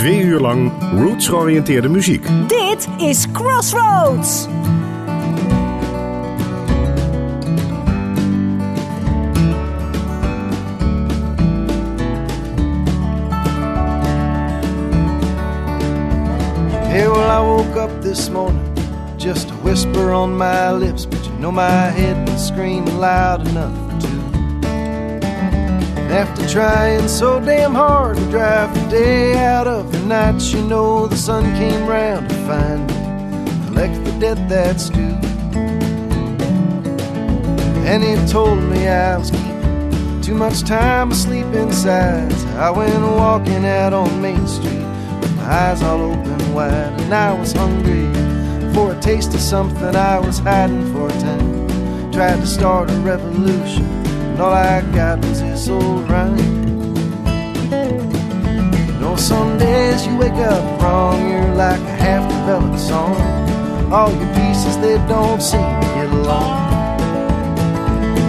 2 uur lang roots georiënteerde muziek. Dit is Crossroads. Hey, well, I woke up this morning, just a whisper on my lips, but you know my head been screaming loud enough too. And after trying so damn hard to drive the day out of the night, you know the sun came round to find me, collect the debt that's due. And he told me I was keeping too much time asleep inside, so I went walking out on Main Street, eyes all open wide, and I was hungry for a taste of something I was hiding for a time. Tried to start a revolution, and all I got was this old rhyme. You know, some days you wake up wrong, you're like a half-developed song. All your pieces, they don't seem to get along.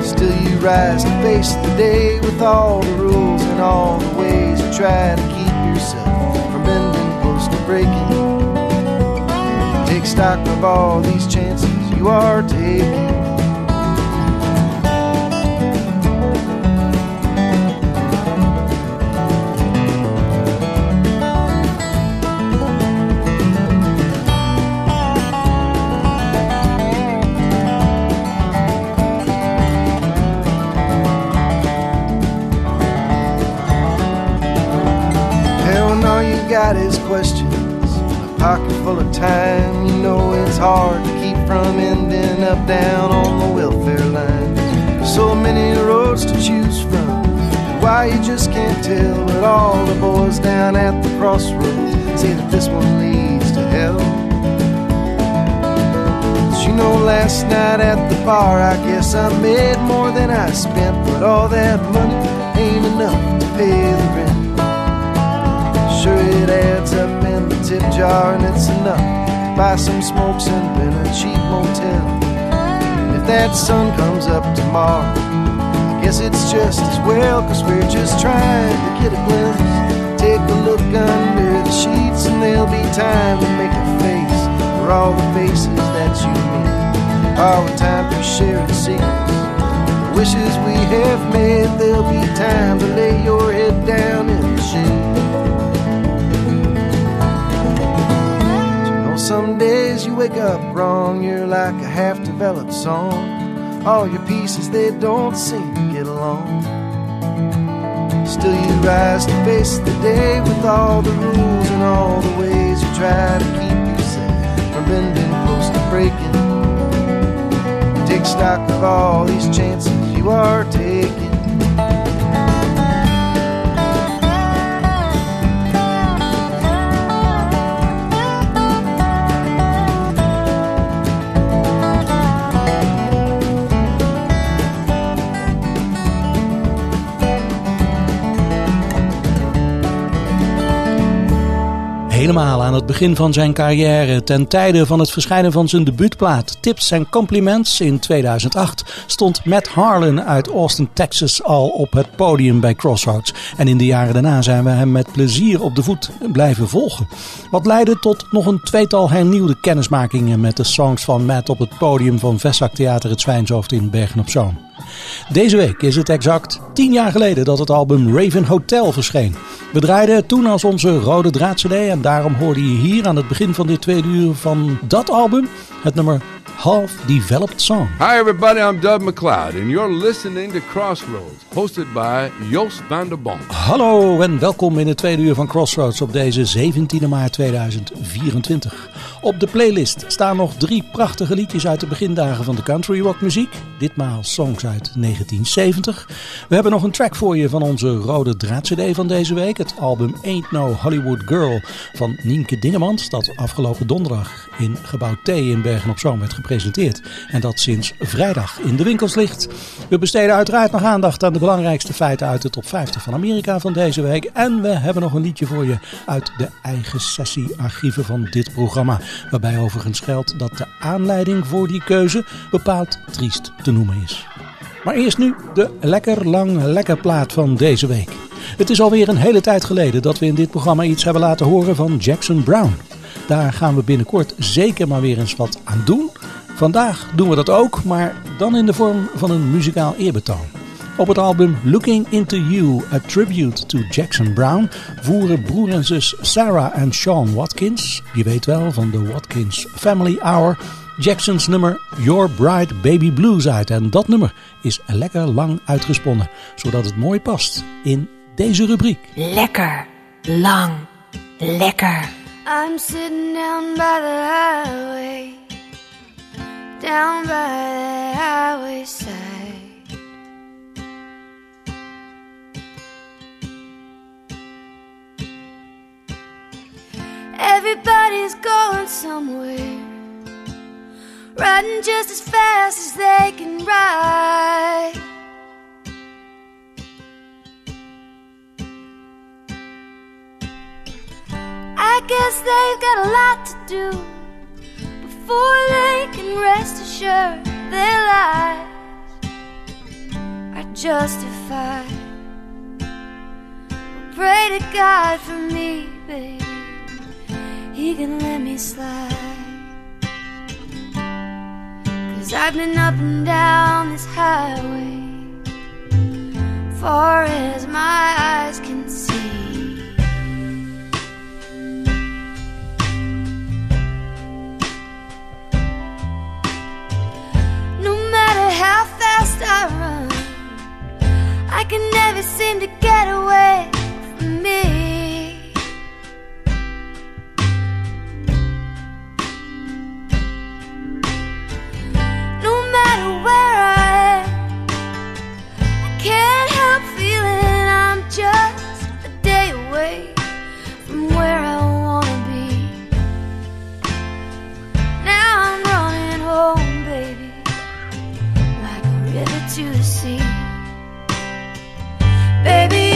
Still you rise to face the day with all the rules and all the ways you try to keep yourself from bending breaking. Take stock of all these chances you are taking. Hell, and all you got is questions, pocket full of time. You know it's hard to keep from ending up down on the welfare line. There's so many roads to choose from, and why you just can't tell. But all the boys down at the crossroads say that this one leads to hell. But you know last night at the bar, I guess I made more than I spent, but all that money ain't enough to pay the rent. Sure it adds up in the tip jar, and it's enough buy some smokes and then a cheap motel. If that sun comes up tomorrow, I guess it's just as well, cause we're just trying to get a glimpse. Take a look under the sheets and there'll be time to make a face for all the faces that you meet. All the time for sharing secrets, the wishes we have made. There'll be time to lay your head down in the shade. Some days you wake up wrong, you're like a half-developed song. All your pieces, they don't seem to get along. Still you rise to face the day with all the rules and all the ways you try to keep yourself from bending close to breaking. Take stock of all these chances you are taking. Helemaal aan het begin van zijn carrière, ten tijde van het verschijnen van zijn debuutplaat Tips and Compliments in 2008, stond Matt Harlan uit Austin, Texas al op het podium bij Crossroads. En in de jaren daarna zijn we hem met plezier op de voet blijven volgen. Wat leidde tot nog een tweetal hernieuwde kennismakingen met de songs van Matt op het podium van Vesak Theater Het Zwijnshoofd in Bergen-op-Zoom. Deze week is het exact 10 jaar geleden dat het album Raven Hotel verscheen. We draaiden het toen als onze rode draadcd en daarom hoorde je hier aan het begin van dit tweede uur van dat album het nummer Half Developed Song. Hi everybody, I'm Doug McLeod and you're listening to Crossroads, hosted by Joost van der Bon. Hallo en welkom in het tweede uur van Crossroads op deze 17e maart 2024. Op de playlist staan nog 3 prachtige liedjes uit de begindagen van de country rock muziek. Ditmaal songs uit 1970. We hebben nog een track voor je van onze rode draad-cd van deze week. Het album Ain't No Hollywood Girl van Nienke Dingemans, dat afgelopen donderdag in gebouw T in Bergen-op-Zoom werd gepresenteerd. En dat sinds vrijdag in de winkels ligt. We besteden uiteraard nog aandacht aan de belangrijkste feiten uit de top 50 van Amerika van deze week. En we hebben nog een liedje voor je uit de eigen sessiearchieven van dit programma. Waarbij overigens geldt dat de aanleiding voor die keuze bepaald triest te noemen is. Maar eerst nu de lekker lang lekker plaat van deze week. Het is alweer een hele tijd geleden dat we in dit programma iets hebben laten horen van Jackson Brown. Daar gaan we binnenkort zeker maar weer eens wat aan doen. Vandaag doen we dat ook, maar dan in de vorm van een muzikaal eerbetoon. Op het album Looking Into You, A Tribute to Jackson Brown voeren broer en zus Sarah en Sean Watkins, je weet wel van de Watkins Family Hour, Jacksons nummer Your Bride Baby Blues uit. En dat nummer is lekker lang uitgesponnen, zodat het mooi past in deze rubriek. Lekker, lang, lekker. I'm sitting down by the highway, down by the highway side. Everybody's going somewhere, riding just as fast as they can ride. I guess they've got a lot to do before they can rest assured their lives are justified. Pray to God for me, baby, He can let me slide. 'Cause I've been up and down this highway, far as my eyes can see. No matter how fast I run, I can never seem to get away from me. To the sea, baby.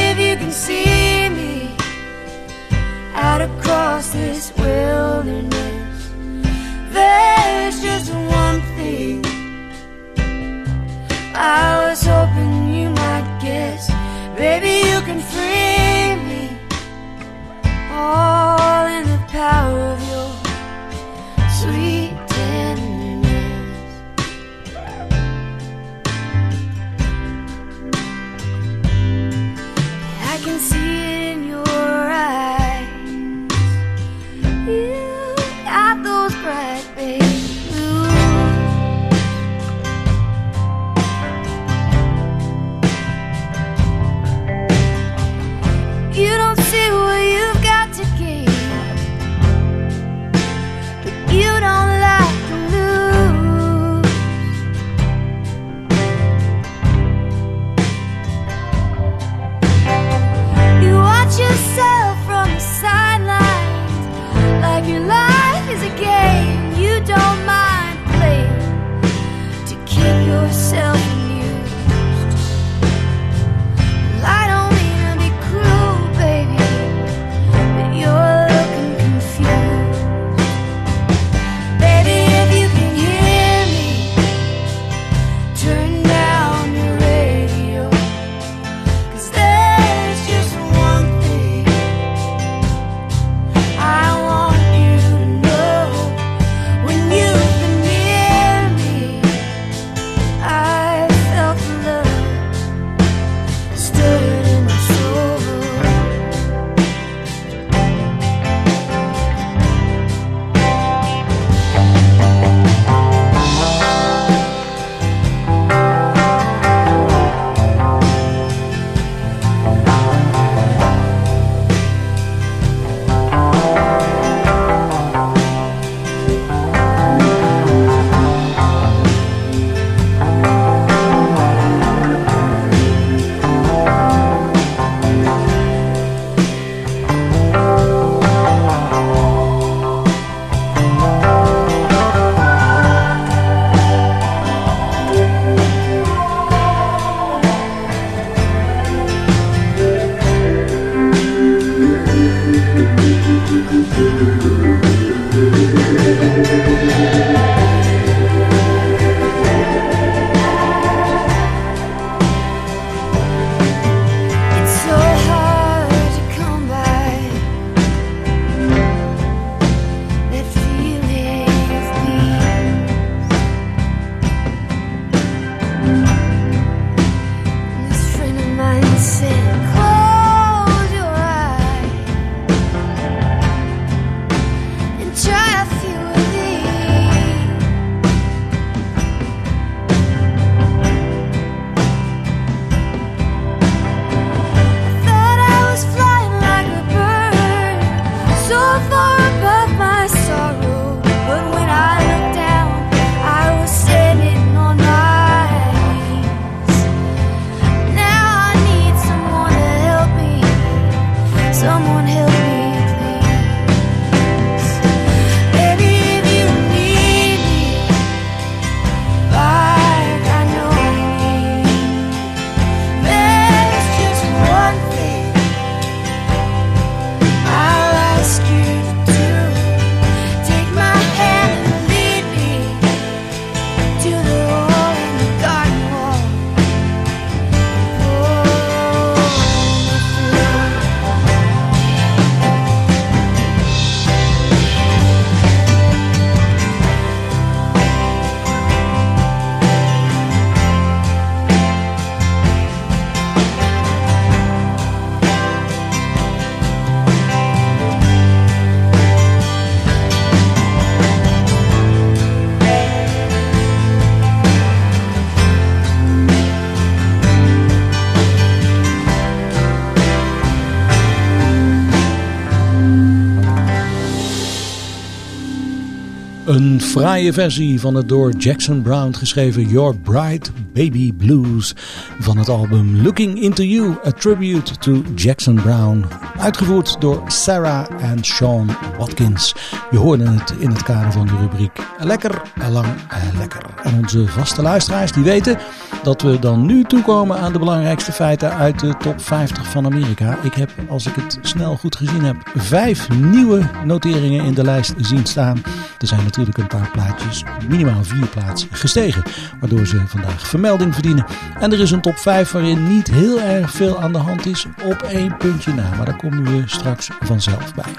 Een fraaie versie van het door Jackson Brown geschreven Your Bright Baby Blues van het album Looking Into You, A Tribute to Jackson Brown. Uitgevoerd door Sarah en Sean Watkins. Je hoorde het in het kader van de rubriek Lekker, Lang en Lekker. En onze vaste luisteraars die weten dat we dan nu toekomen aan de belangrijkste feiten uit de top 50 van Amerika. Ik heb, als ik het snel goed gezien heb, 5 nieuwe noteringen in de lijst zien staan. Er zijn natuurlijk een paar plaatjes, minimaal 4 plaatsen, gestegen. Waardoor ze vandaag vermelding verdienen. En er is een top 5 waarin niet heel erg veel aan de hand is op 1 puntje na. Maar daar komen we straks vanzelf bij.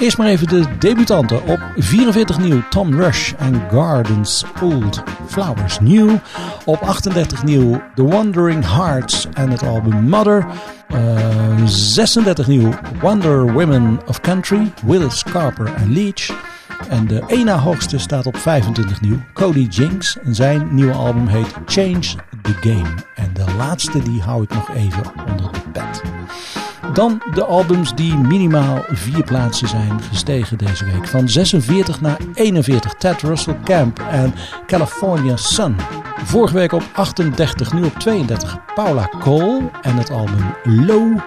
Eerst maar even de debutanten. Op 44 nieuw Tom Rush en Gardens Old Flowers New. Op 38 nieuw The Wandering Hearts en het album Mother. 36 nieuw Wonder Women of Country, Willis, Carper en Leech. En de ena hoogste staat op 25 nieuw. Cody Jinks. En zijn nieuwe album heet Change the Game. En de laatste die hou ik nog even onder de pet. Dan de albums die minimaal 4 plaatsen zijn gestegen deze week. Van 46 naar 41. Ted Russell Camp en California Sun. Vorige week op 38, nu op 32. Paula Cole en het album Low.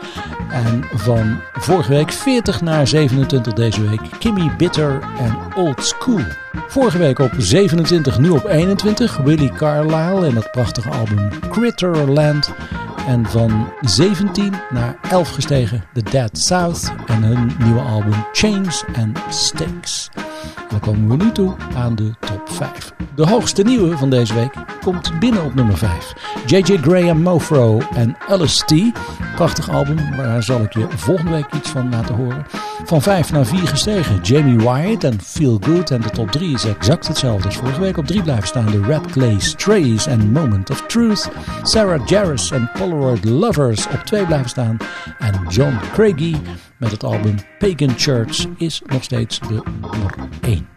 En van vorige week 40 naar 27 deze week. Kimmy Bitter en Old School. Vorige week op 27, nu op 21. Willie Carlisle en het prachtige album Critterland. En van 17 naar 11 gestegen The Dead South en hun nieuwe album Chains and Sticks. Dan komen we nu toe aan de top 5. De hoogste nieuwe van deze week komt binnen op nummer 5. J.J. Graham Mofro en Alice T. Prachtig album, maar daar zal ik je volgende week iets van laten horen. Van 5 naar 4 gestegen. Jamie Wyatt en Feel Good. En de top 3 is exact hetzelfde als vorige week. Op 3 blijven staan de Red Clay Strays en Moment of Truth. Sarah Jaris en Polaroid Lovers op 2 blijven staan. En John Craigie met het album Pagan Church is nog steeds de nummer 1.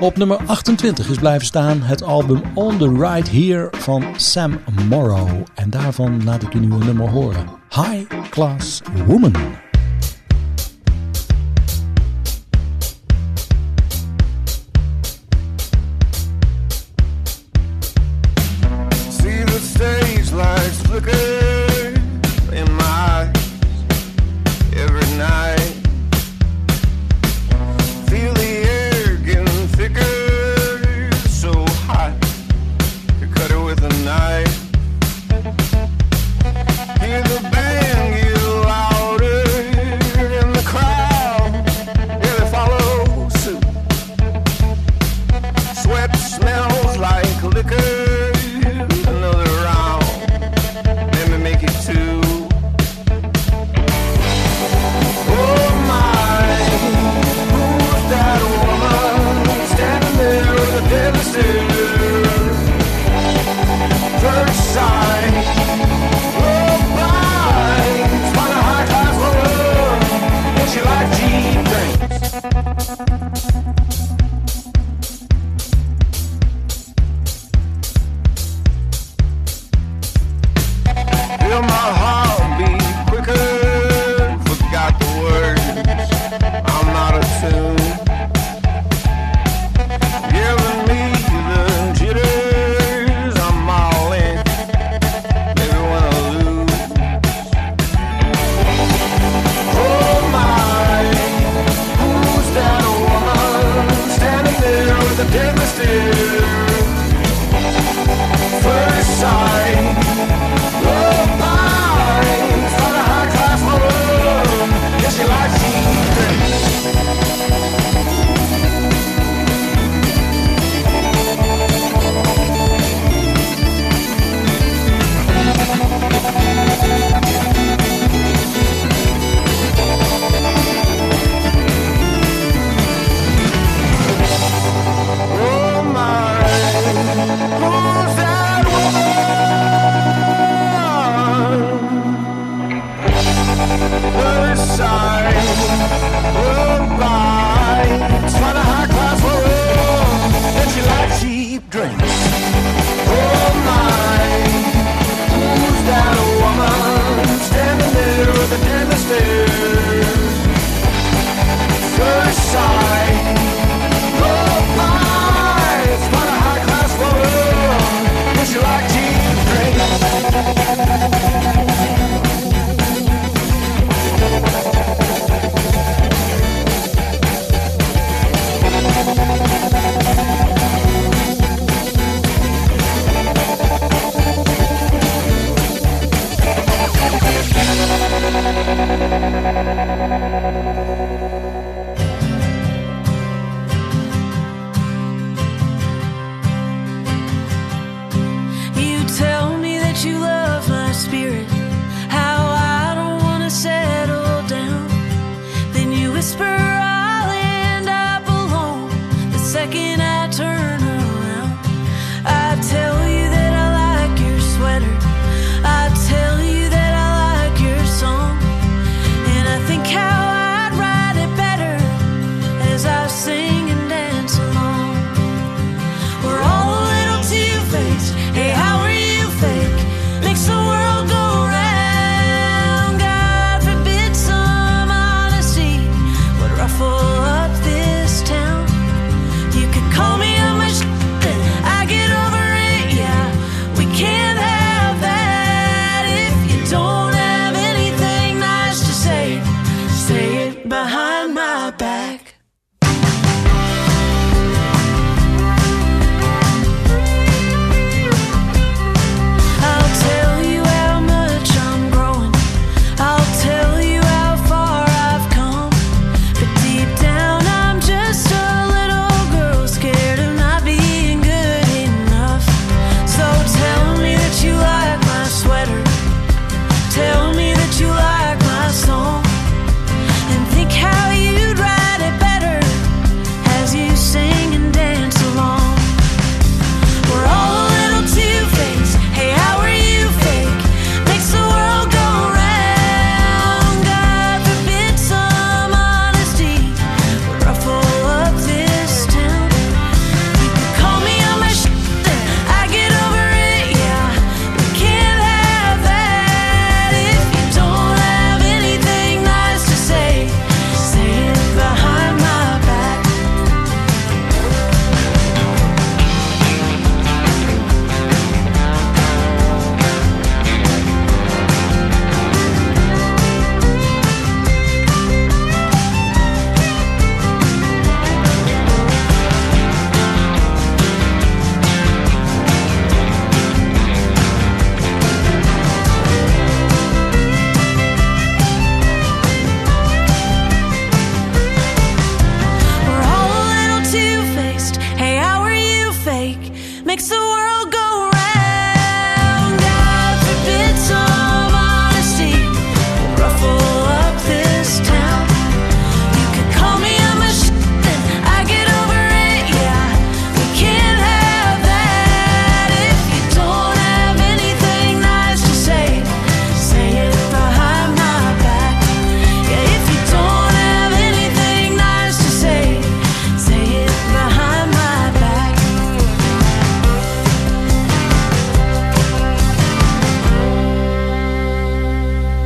Op nummer 28 is blijven staan het album On The Right Here van Sam Morrow. En daarvan laat ik je nu een nummer horen. High Class Woman. See the stage lights flicker in my eyes every night. First sight, oh my.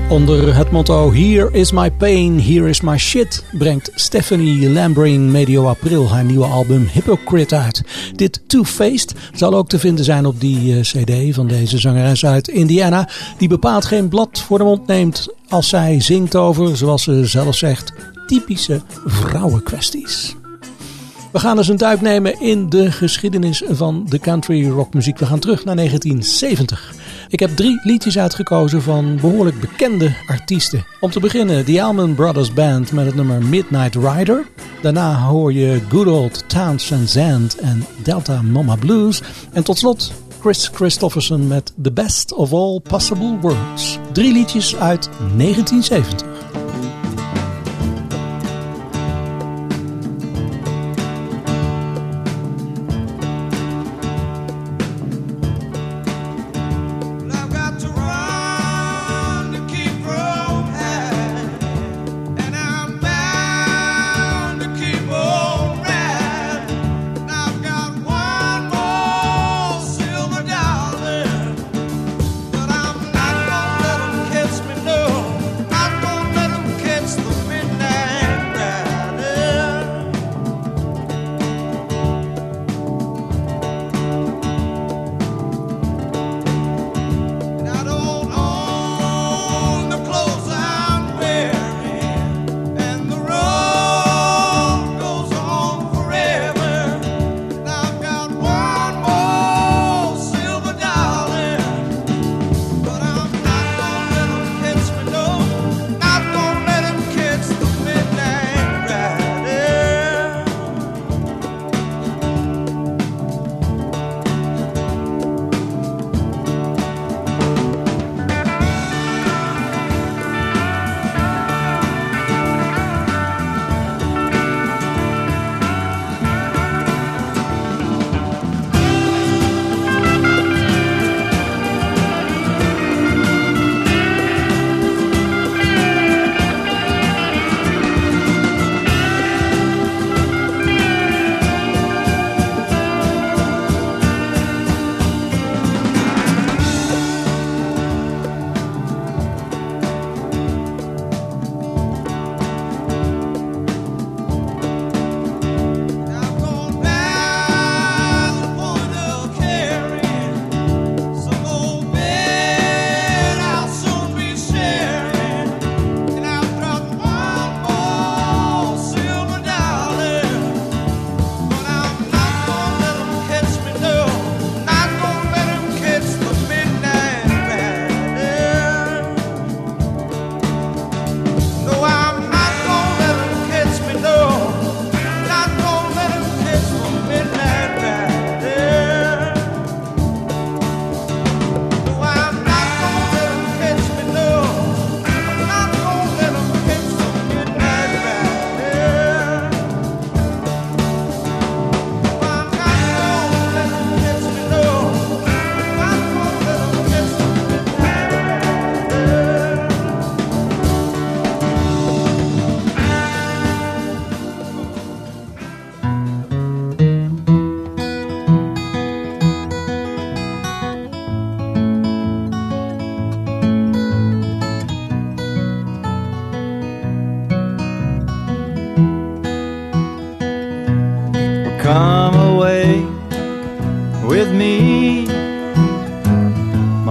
Onder het motto Here is my pain, here is my shit brengt Stephanie Lambreen medio april haar nieuwe album Hypocrite uit. Dit Two-Faced zal ook te vinden zijn op die cd van deze zangeres uit Indiana, die bepaald geen blad voor de mond neemt als zij zingt over, zoals ze zelf zegt, typische vrouwenkwesties. We gaan eens een duik nemen in de geschiedenis van de country rockmuziek. We gaan terug naar 1970. Ik heb 3 liedjes uitgekozen van behoorlijk bekende artiesten. Om te beginnen de Allman Brothers Band met het nummer Midnight Rider. Daarna hoor je Good Old Townsend Zand en Delta Mama Blues. En tot slot Chris Christofferson met The Best of All Possible Worlds. 3 liedjes uit 1970.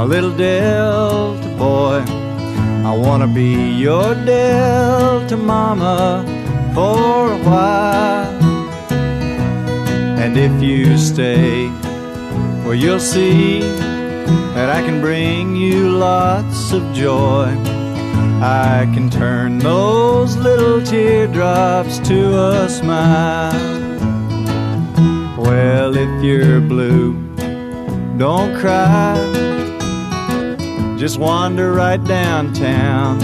Little Delta boy, I wanna be your Delta mama for a while. And if you stay, well you'll see that I can bring you lots of joy. I can turn those little teardrops to a smile. Well, if you're blue, don't cry. Just wander right downtown.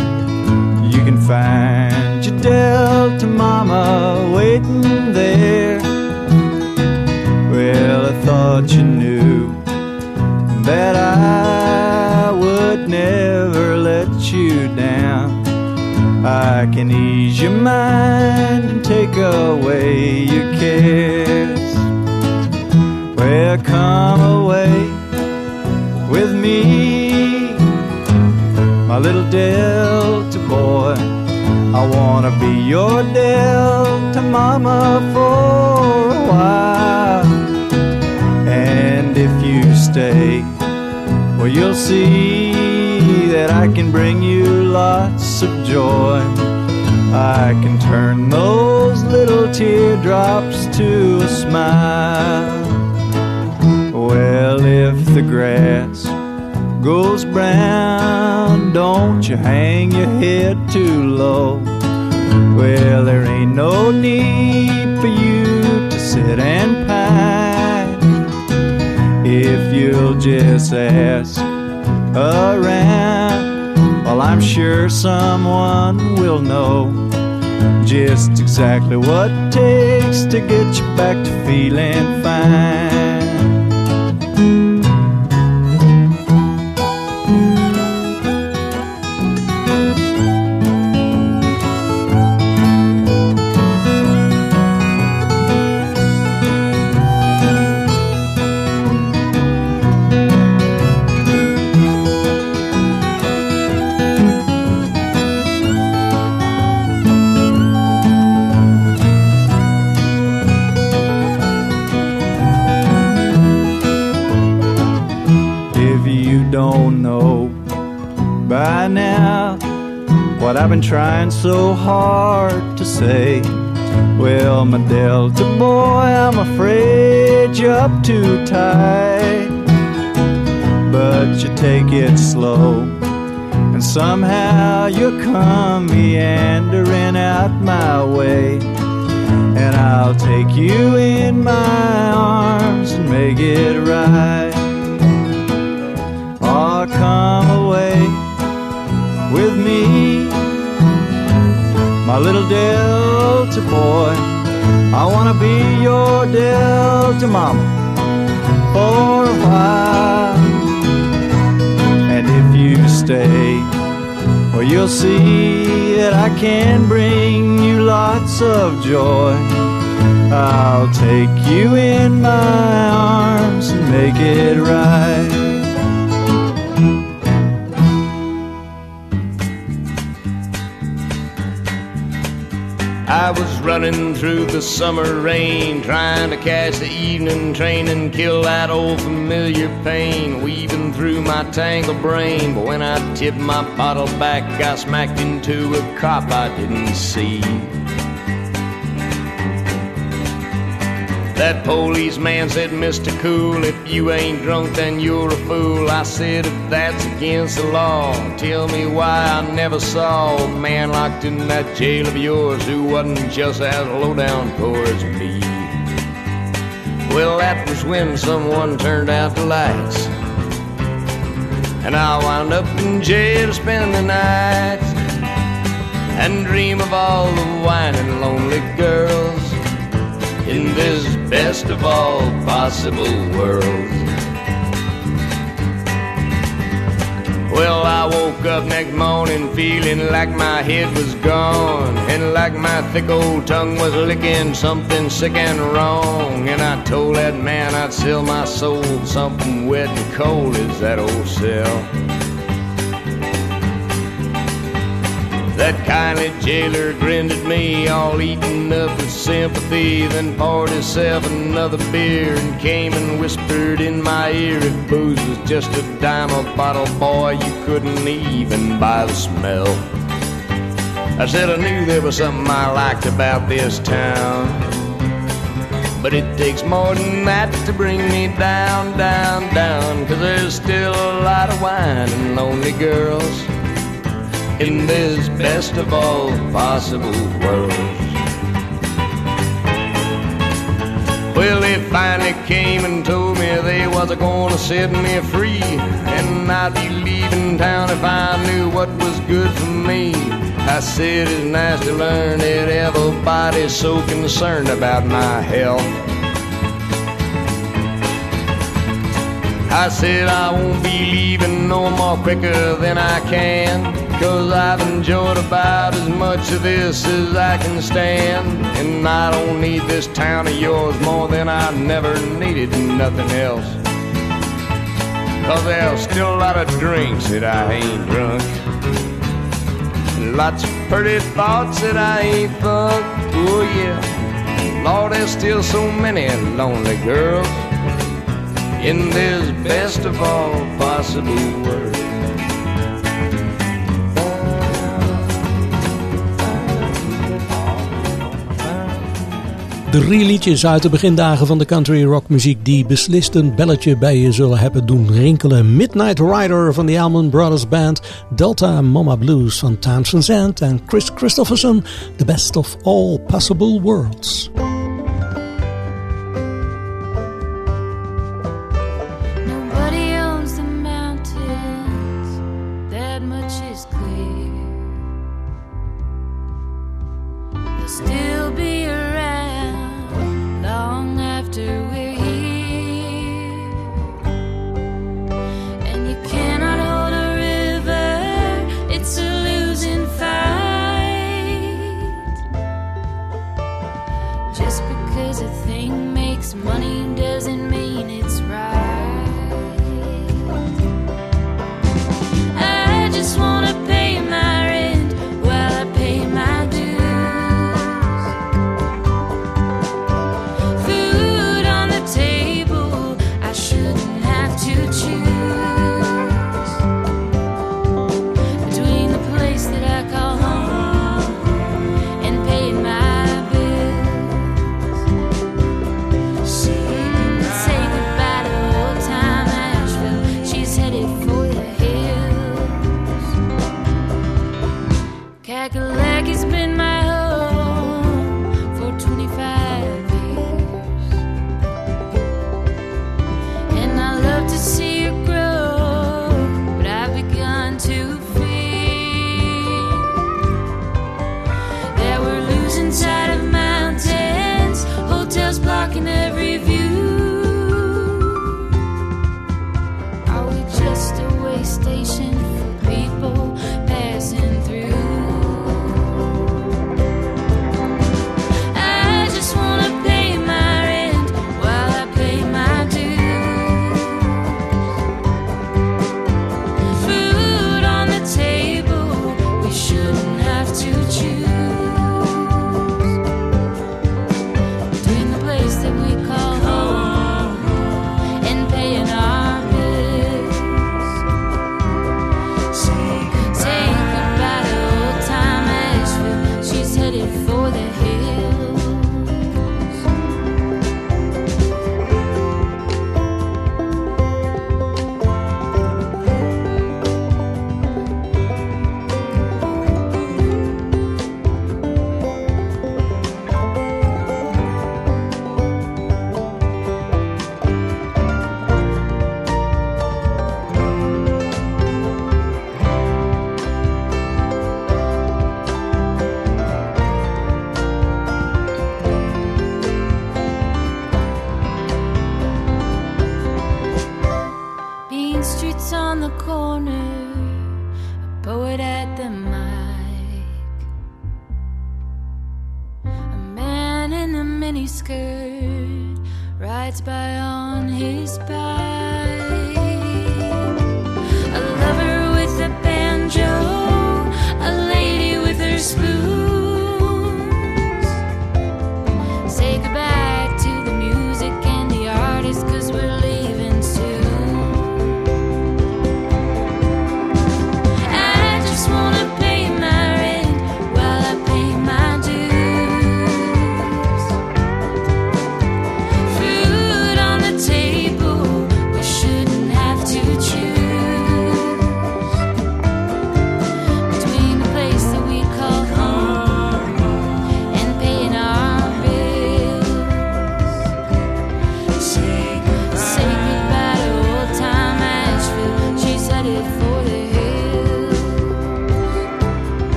You can find your Delta mama waiting there. Well, I thought you knew that I would never let you down. I can ease your mind and take away your cares. Well, come away with me, my little Delta boy. I wanna be your Delta mama for a while. And if you stay, well, you'll see that I can bring you lots of joy. I can turn those little teardrops to a smile. Well, if the grass goes brown, don't you hang your head too low. Well, there ain't no need for you to sit and pine. If you'll just ask around, well, I'm sure someone will know just exactly what it takes to get you back to feeling fine. By now, what I've been trying so hard to say. Well, my Delta boy, I'm afraid you're up too tight. But you take it slow, and somehow you'll come meandering out my way. And I'll take you in my arms and make it right. Oh, come away with me, my little Delta boy. I wanna be your Delta mama for a while. And if you stay, well, you'll see that I can bring you lots of joy. I'll take you in my arms and make it right. I was running through the summer rain, trying to catch the evening train and kill that old familiar pain weaving through my tangled brain. But when I tipped my bottle back, I smacked into a cop I didn't see. That policeman said, Mr. Cool, if you ain't drunk, then you're a fool. I said, if that's against the law, tell me why I never saw a man locked in that jail of yours who wasn't just as low down towards me. Well, that was when someone turned out the lights, and I wound up in jail to spend the night and dream of all the whining lonely girls in this best of all possible worlds. Well, I woke up next morning feeling like my head was gone, and like my thick old tongue was licking something sick and wrong. And I told that man I'd sell my soul, something wet and cold is that old cell. That kindly jailer grinned at me, all eaten up with sympathy, then poured himself another beer and came and whispered in my ear, if booze was just a dime a bottle, boy, you couldn't even buy the smell. I said I knew there was something I liked about this town, but it takes more than that to bring me down, down, down, 'cause there's still a lot of wine and lonely girls in this best of all possible worlds. Well, they finally came and told me they was gonna set me free, and I'd be leaving town if I knew what was good for me. I said it's nice to learn that everybody's so concerned about my health. I said I won't be leaving no more quicker than I can, 'cause I've enjoyed about as much of this as I can stand, and I don't need this town of yours more than I've never needed nothing else, 'cause there's still a lot of drinks that I ain't drunk. Lots of pretty thoughts that I ain't thought. Oh yeah, Lord, there's still so many lonely girls in this best of all possible world. Drie liedjes uit de begindagen van de country rockmuziek die beslist een belletje bij je zullen hebben doen rinkelen. Midnight Rider van de Allman Brothers Band, Delta Mama Blues van Townsend Sand en Chris Christofferson, The Best of All Possible Worlds.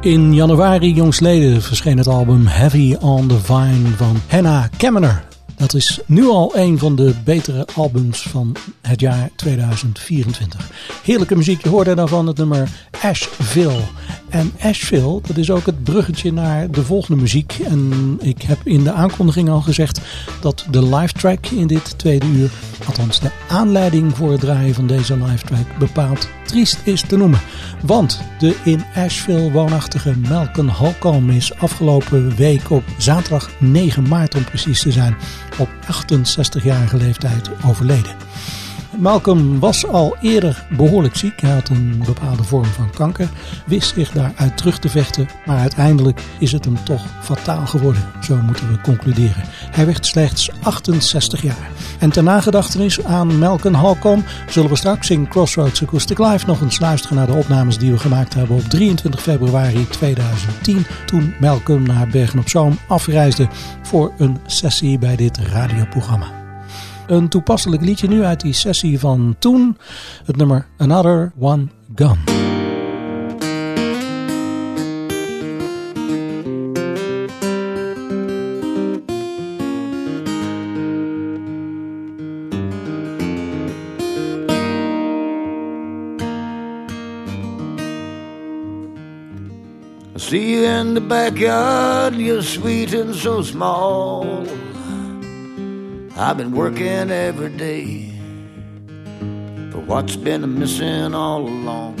In januari jongstleden verscheen het album Heavy on the Vine van Hannah Kaminer. Dat is nu al een van de betere albums van het jaar 2024. Heerlijke muziek, je hoorde daarvan het nummer Asheville. En Asheville, dat is ook het bruggetje naar de volgende muziek. En ik heb in de aankondiging al gezegd dat de live track in dit tweede uur, althans de aanleiding voor het draaien van deze live track, bepaald triest is te noemen. Want de in Asheville woonachtige Malcolm Holcombe is afgelopen week op zaterdag 9 maart om precies te zijn op 68-jarige leeftijd overleden. Malcolm was al eerder behoorlijk ziek. Hij had een bepaalde vorm van kanker. Wist zich daaruit terug te vechten. Maar uiteindelijk is het hem toch fataal geworden. Zo moeten we concluderen. Hij werd slechts 68 jaar. En ter nagedachtenis aan Malcolm Holcombe zullen we straks in Crossroads Acoustic Live nog eens luisteren naar de opnames die we gemaakt hebben op 23 februari 2010. Toen Malcolm naar Bergen-op-Zoom afreisde voor een sessie bij dit radioprogramma. Een toepasselijk liedje nu uit die sessie van toen. Het nummer Another One Gone. I see you in the backyard, you're sweet and so small. I've been working every day for what's been missing all along.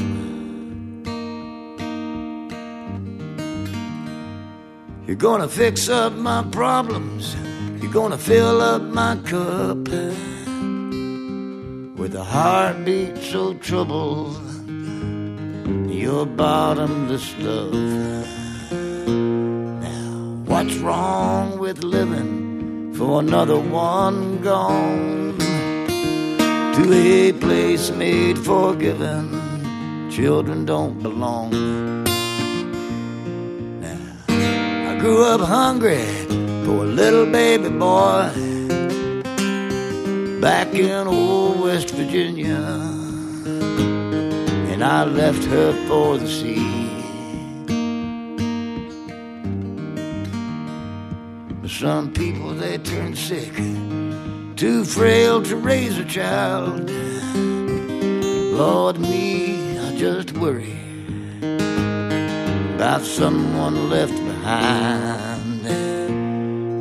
You're gonna fix up my problems. You're gonna fill up my cup with a heartbeat so troubled, your bottomless love. Now, what's wrong with living for another one gone to a place made for giving? Children don't belong. Now, I grew up hungry for a little baby boy back in old West Virginia, and I left her for the sea. Some people, they turn sick, too frail to raise a child. Lord, me, I just worry about someone left behind.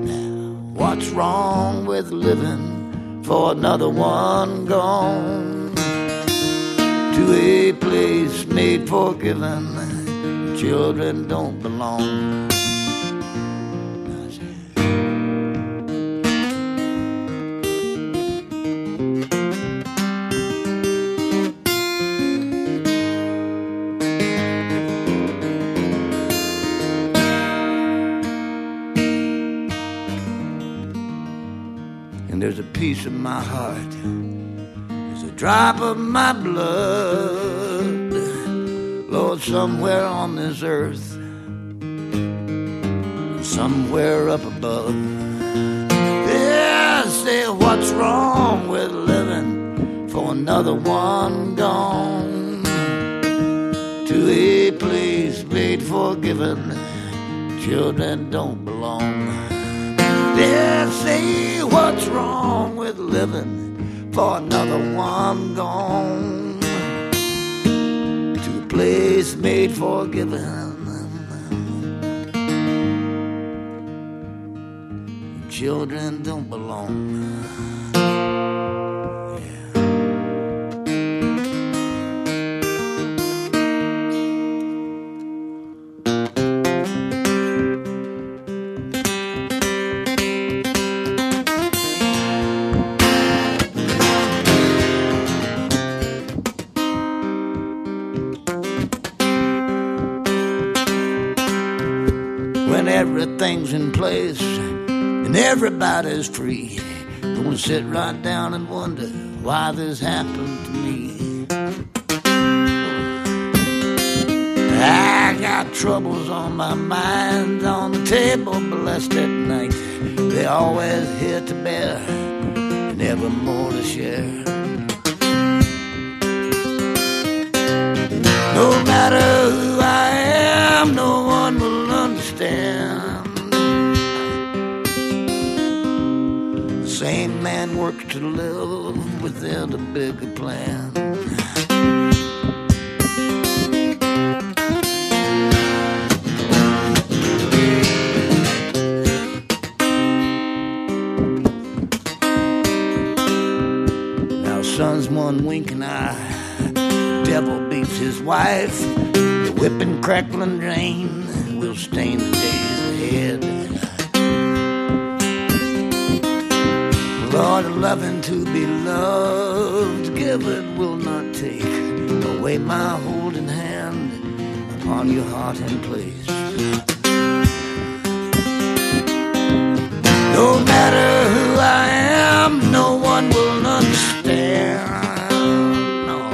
Now, what's wrong with living for another one gone to a place made for giving? Children don't belong. Piece of my heart is a drop of my blood. Lord, somewhere on this earth, somewhere up above. Yeah, I say, what's wrong with living for another one gone to a place made for giving? Children don't belong. They say, what's wrong with living for another one gone to a place made for giving? Children don't belong. Everything's in place and everybody's free. I'm gonna sit right down and wonder why this happened to me. I got troubles on my mind, on the table, blessed at night. They always here to bear and ever more to share. No matter who I am, no one will understand. to live within a bigger plan. Now sun's one winking eye, devil beats his wife, the whipping crackling rain will stain the days ahead. Lord, loving to be loved, give it will not take away my holding hand upon your heart and place. No matter who I am, no one will understand. No.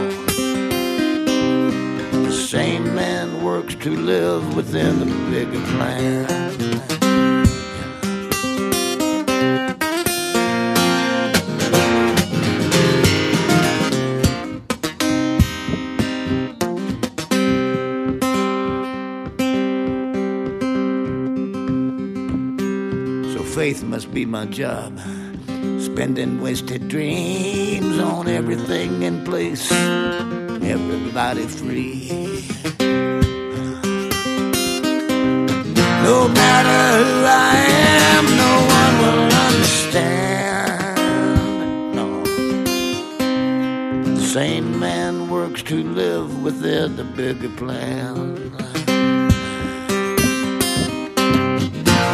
The same man works to live within the bigger plan. Faith must be my job, spending wasted dreams on everything in place, everybody free. No matter who I am, no one will understand. No. The same man works to live within the bigger plan.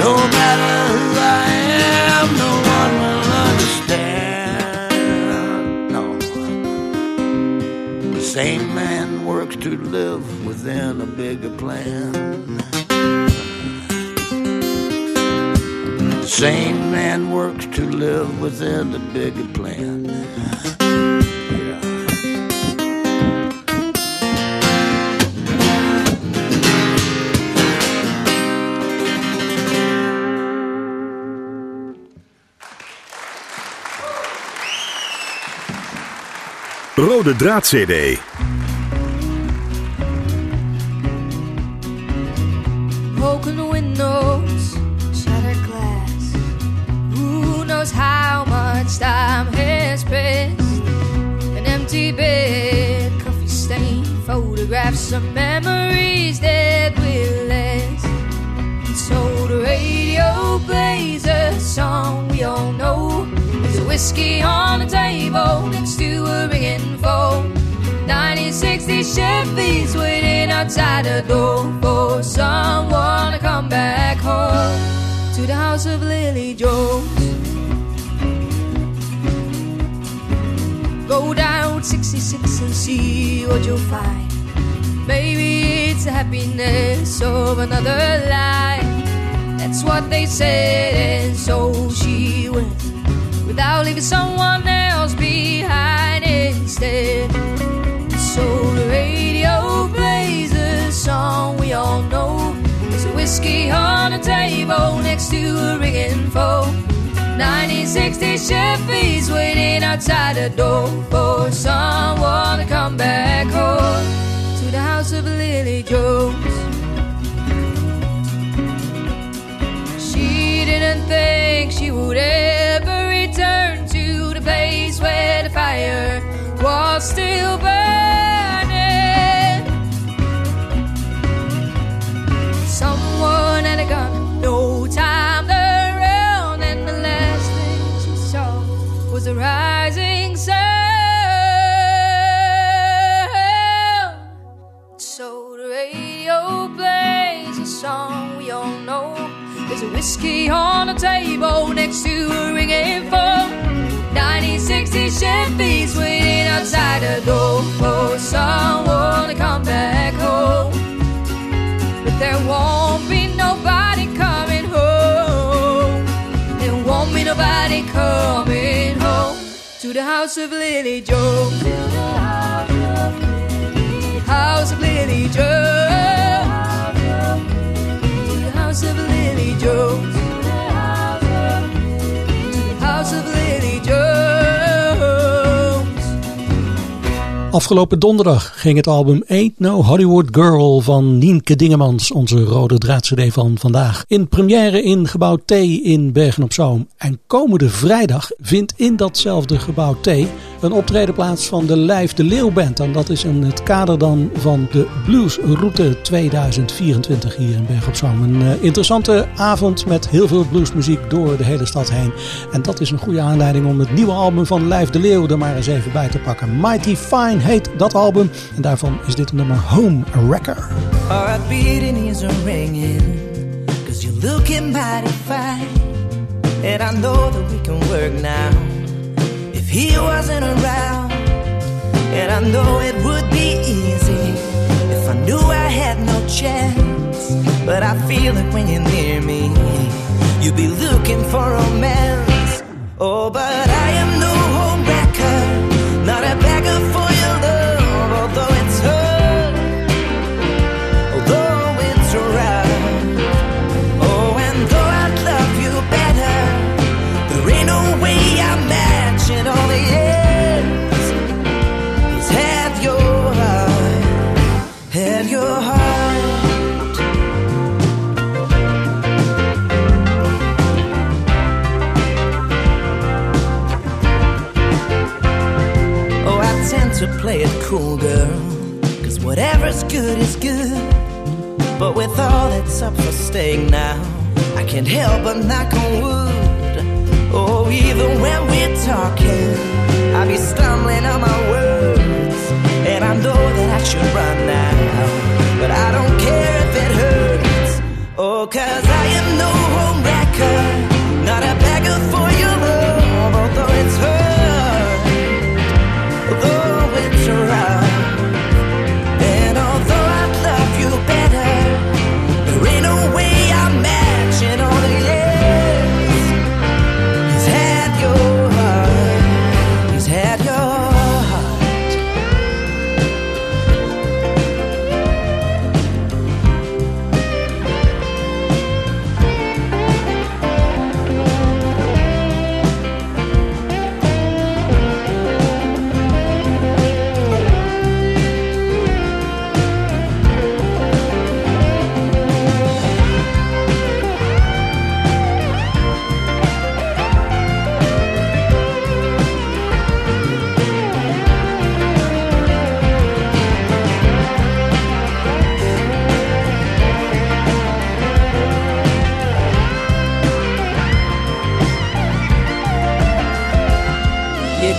No matter who I am, no one will understand. No. The same man works to live within a bigger plan. The same man works to live within the bigger plan. Rode Draad CD. Broken windows, shattered glass. Who knows how much time has passed? An empty bed, coffee stained photographs, some memories that will last. And so the radio plays a song we all know. There's a whiskey on the table next to a ringing phone. 1960 Chevy's waiting outside the door for someone to come back home to the house of Lily Jones. Go down 66 and see what you'll find. Maybe it's the happiness of another life. That's what they said, and so she went, without leaving someone else behind instead. So the radio plays a song we all know. There's a whiskey on the table next to a ringing phone. 1960 Chevy's waiting outside the door for someone to come back home to the house of Lily Jones. She didn't think she would ever return to the place where the fire was still burning. Someone had a gun, no time around, and the last thing she saw was a rising sun. So the radio plays a song we all know. There's a whiskey on the table next to a ringing phone. 1960 Chevy's waiting outside the door for someone to come back home. But there won't be nobody coming home. There won't be nobody coming home to the house of Lily Joe. To the house of Lily Joe. Of Lily Joe, to the house of Lily Jones. Afgelopen donderdag ging het album Ain't No Hollywood Girl van Nienke Dingemans, onze rode draad-cd van vandaag, in première in gebouw T in Bergen-op-Zoom. En komende vrijdag vindt in datzelfde gebouw T een optreden plaats van de Lijf de Leeuw Band. En dat is in het kader dan van de Bluesroute 2024 hier in Bergen-op-Zoom. Een interessante avond met heel veel bluesmuziek door de hele stad heen. En dat is een goede aanleiding om het nieuwe album van Lijf de Leeuw er maar eens even bij te pakken. Mighty Fine heet dat album. En daarvan is dit nummer Home Wrecker. Heart beating is a ringing, cause you're looking mighty fine. And I know that we can work now, if he wasn't around. And I know it would be easy, if I knew I had no chance. But I feel it when you're near me, you'll be looking for romance. Oh, but I am no home wrecker, not a beggar for your love. Although it's hurt, although it's rough, oh, and though I'd love you better, there ain't no way I'm matching all the years he's had your heart, had your heart. To play it cool, girl, cause whatever's good is good. But with all that's up for stake now, I can't help but knock on wood. Oh, even when we're talking, I'll be stumbling on my words. And I know that I should run now, but I don't care if it hurts. Oh, cause I am no home wrecker, not a beggar for your love. Although it's hurt, although around, and although I'd love you better, there ain't no way I'm matching all the years he's had your heart, he's had your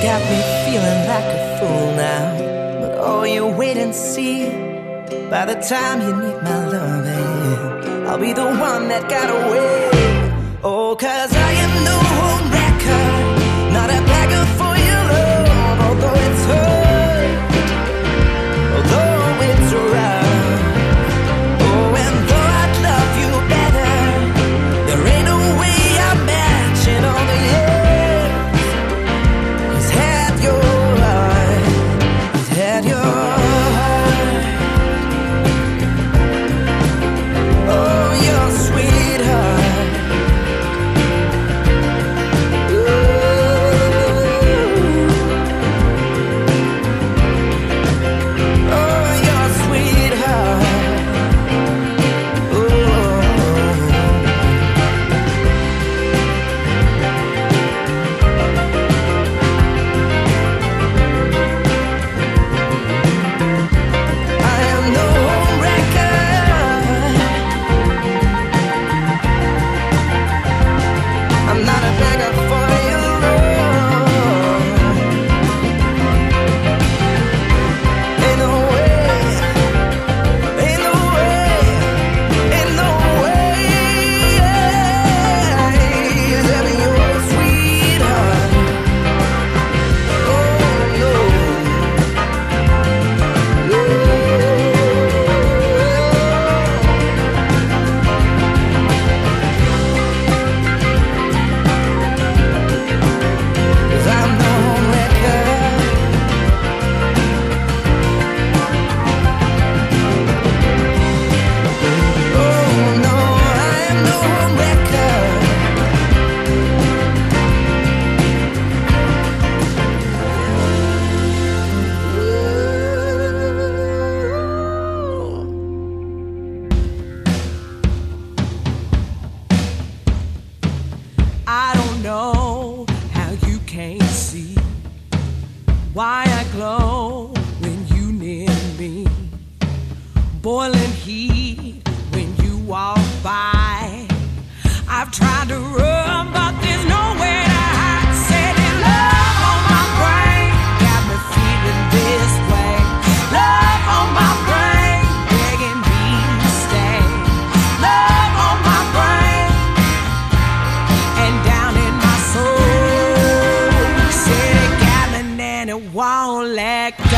got me feeling like a fool now, but oh, you wait and see. By the time you need my loving, I'll be the one that got away. Oh, cause I am no home wrecker, not a beggar for your love. Although it's hurt, although it's rough, oh, and though I'd love you better, there ain't no way I'm matching all the years. boiling heat when you walk by. I've tried to run, but there's nowhere to hide. Setting love on my brain got me feeling this way. Love on my brain begging me to stay. Love on my brain and down in my soul. Said it got me and it won't let go.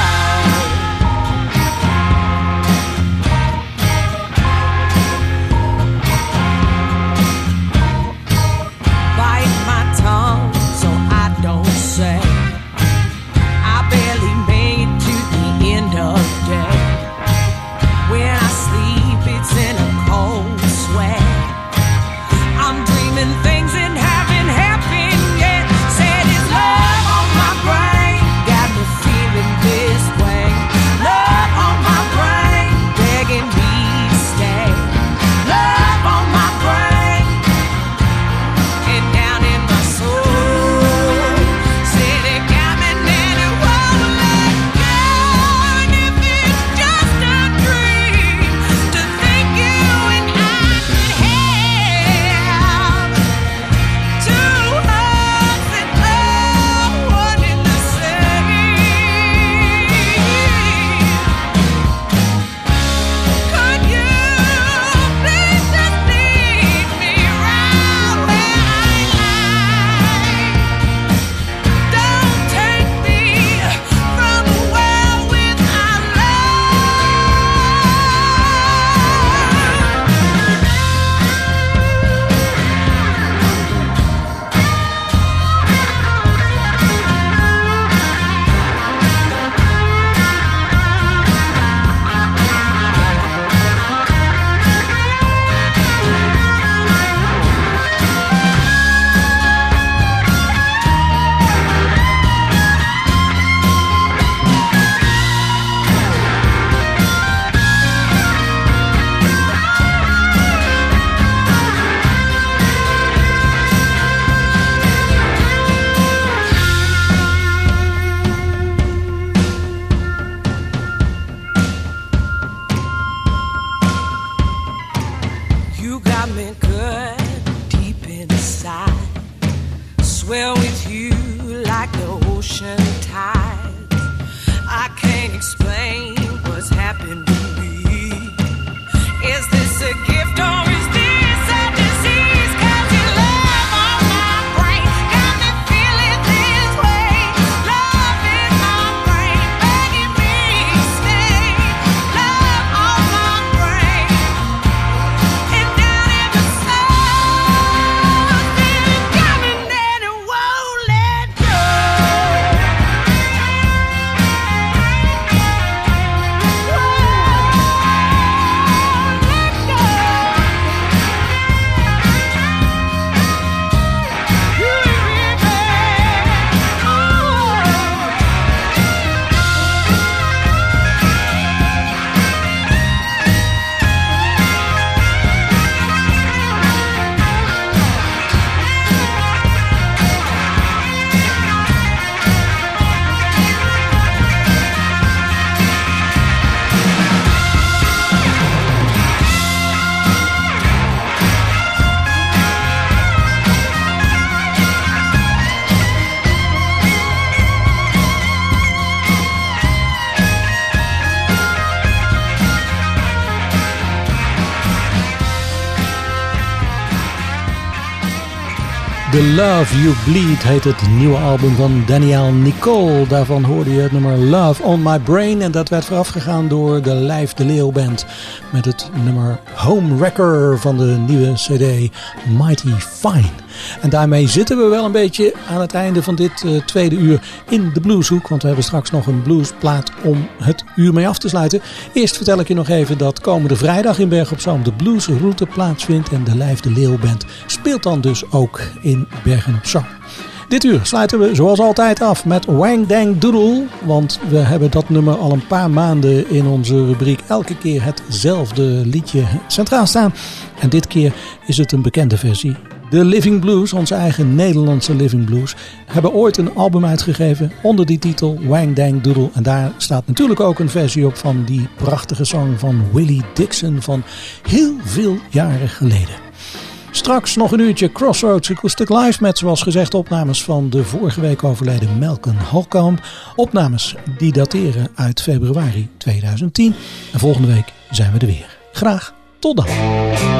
The Love You Bleed heet het nieuwe album van Danielle Nicole. Daarvan hoorde je het nummer Love On My Brain. En dat werd voorafgegaan door de Lijf de Leeuw Band. Met het nummer Home Wrecker van de nieuwe cd Mighty Fine. En daarmee zitten we wel een beetje aan het einde van dit tweede uur in de blueshoek. Want we hebben straks nog een bluesplaat om het uur mee af te sluiten. Eerst vertel ik je nog even dat komende vrijdag in Bergen op Zoom de bluesroute plaatsvindt. En de Lijf de Leeuw Band speelt dan dus ook in Bergen op Zoom. Dit uur sluiten we zoals altijd af met Wang Dang Doodle. Want we hebben dat nummer al een paar maanden in onze rubriek elke keer hetzelfde liedje centraal staan. En dit keer is het een bekende versie. De Living Blues, onze eigen Nederlandse Living Blues, hebben ooit een album uitgegeven onder die titel Wang Dang Doodle. En daar staat natuurlijk ook een versie op van die prachtige song van Willie Dixon van heel veel jaren geleden. Straks nog een uurtje Crossroads Acoustic Live met, zoals gezegd, opnames van de vorige week overleden Malcolm Holcombe. Opnames die dateren uit februari 2010. En volgende week zijn we er weer. Graag tot dan.